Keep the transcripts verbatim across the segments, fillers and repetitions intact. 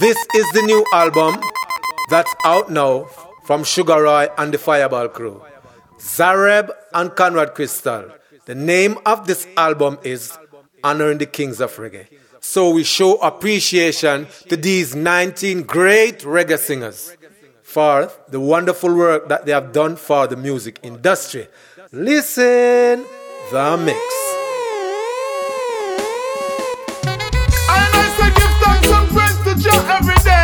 This is the new album that's out now from Sugar Roy and the Fireball Crew. Zareb and Conrad Crystal. The name of this album is Honoring the Kings of Reggae. So we show appreciation to these nineteen great reggae singers for the wonderful work that they have done for the music industry. Listen, the mix. And I say give thanks and praise to Jah every day.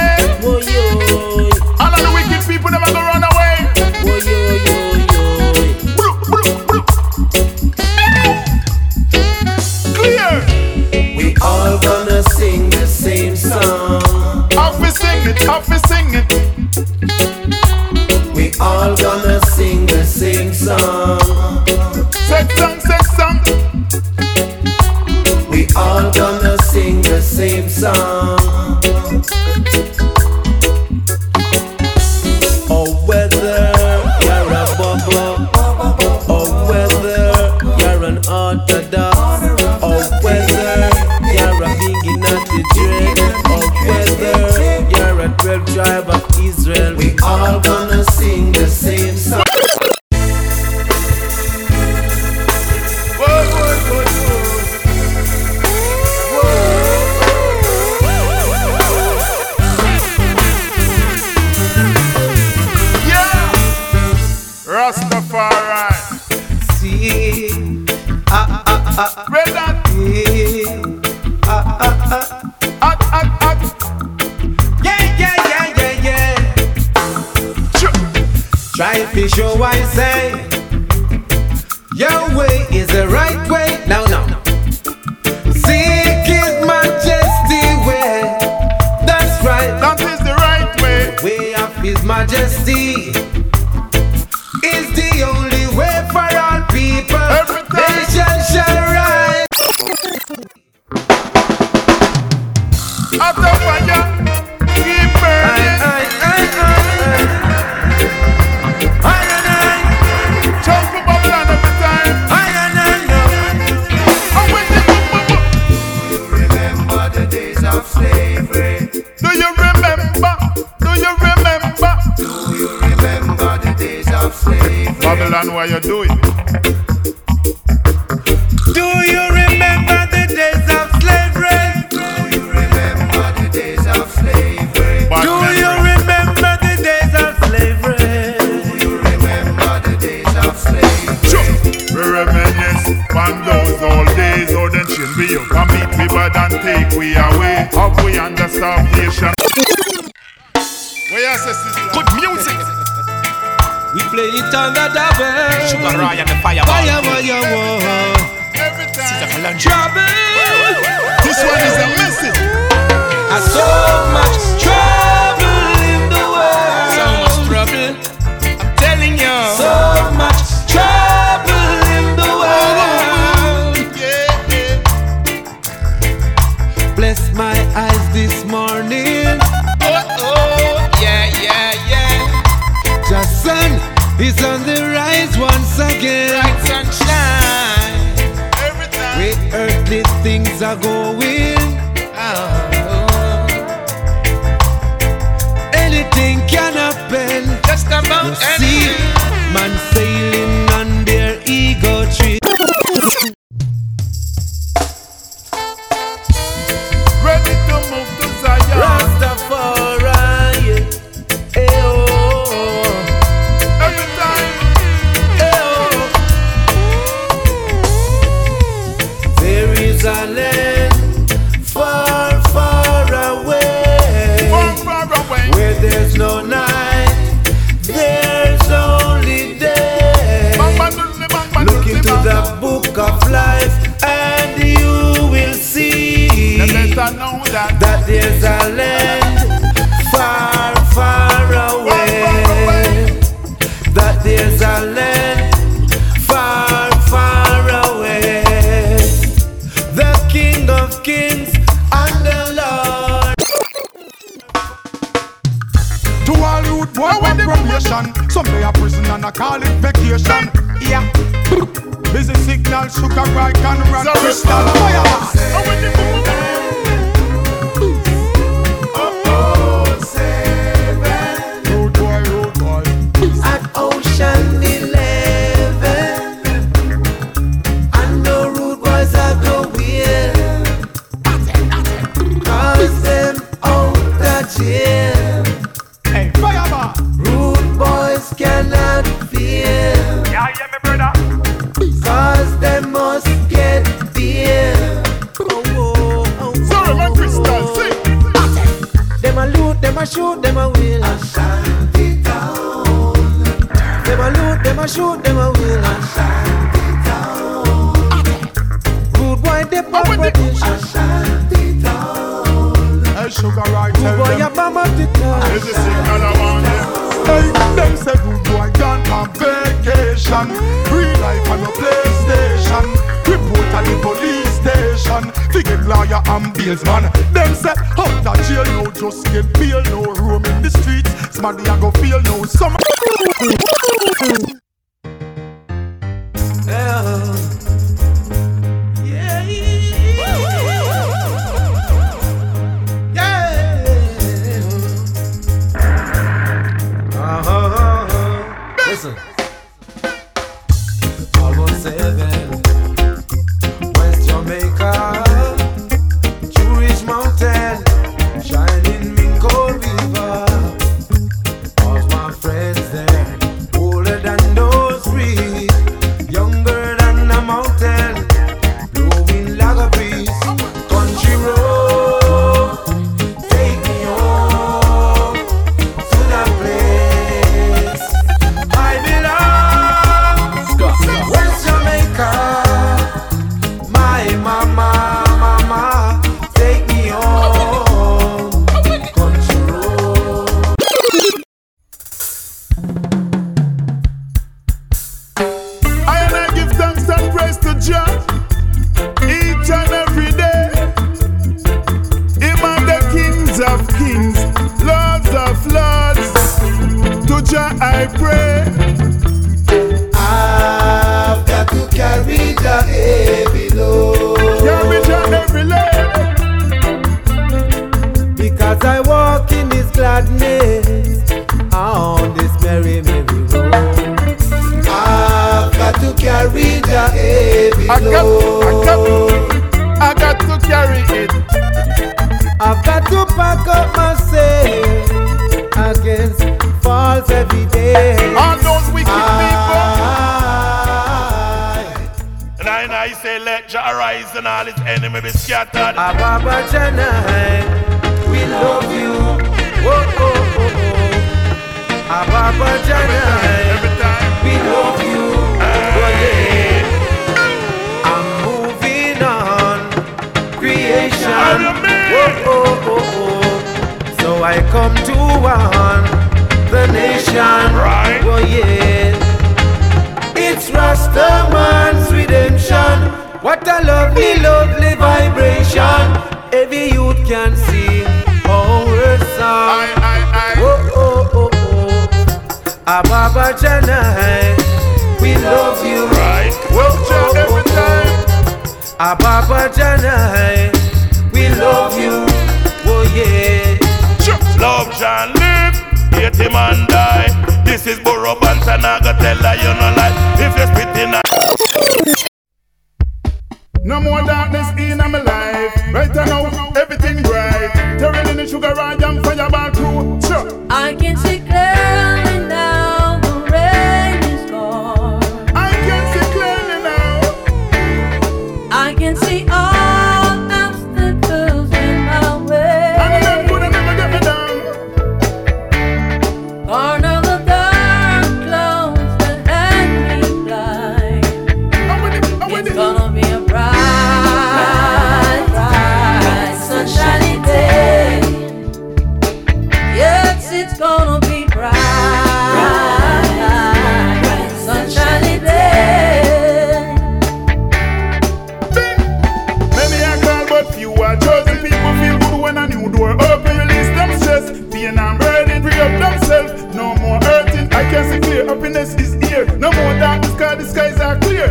All of the wicked people them are gonna run away. Clear. We all gonna sing the same song. Off we sing it, off we sing it. We all gonna sing the same song. Sex song, sex song. We all gonna sing the same song. Oh, whether you're a bubba, or whether you're an orthodox, or whether you're a big not the dread, or whether you're a twelve tribe of Israel, we all gonna show I say your way is the right way. Now, now, seek His Majesty way. That's right. That is the right way. The way of His Majesty is the only way for all people. Nation shall rise. After fire, keep burning. I, I, I, I, I. Babylon, why you do it? Do you remember the days of slavery? Do you remember the days of slavery? Bad do memory. You remember the days of slavery? Do you remember the days of slavery? Sure. We reminisce on those old days, or then she'll be you can meet we bad and take we away. Up we under starvation. Good music. We play it on the double. Sugar Roy and the Fireball. Fire, fire, fire. Trouble. This one is a message. I so much trouble in the world. So much trouble. I'm telling you. So much trouble in the world. Yeah, yeah. Bless my eyes this morning. Is on the rise once again. Bright sunshine. Every time. With earthly things are going. Oh. Anything can happen. Just about you see, anything. Man sailing on their ego trip. Ready to move to Zion. Rastafari. A land far, far away, far, far away, where there's no night, there's only day. Look into the book of life and you will see that there's a land far, far away, that there's a land. Kings and the Lord. To all youth boy want promotion. Some lay a prison and I call it vacation. Yeah. Busy signal, Sugar Roy, Conrad Crystal. Fire. a shoot, them a wheel. Ashanti Town. Them a loot, them a shoot, them a wheel. Ashanti Town. Good boy, they politicians. Ashanti Town. Hey, sugar, I tell them. Good boy, you bomb up the town. Busy signal, I want it. Hey, them say good boy gone on vacation. Free life on a PlayStation. Report at the police station. Figure lawyer and bills man. Them say out of jail no just get bail. No room in the streets. Smarty I go feel no summer. Yeah. Yeah. Yeah. Uh-huh. Listen. Almost seven.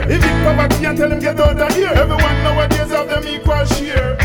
If it's poverty and tell them get out of here. Everyone nowadays have them equal share.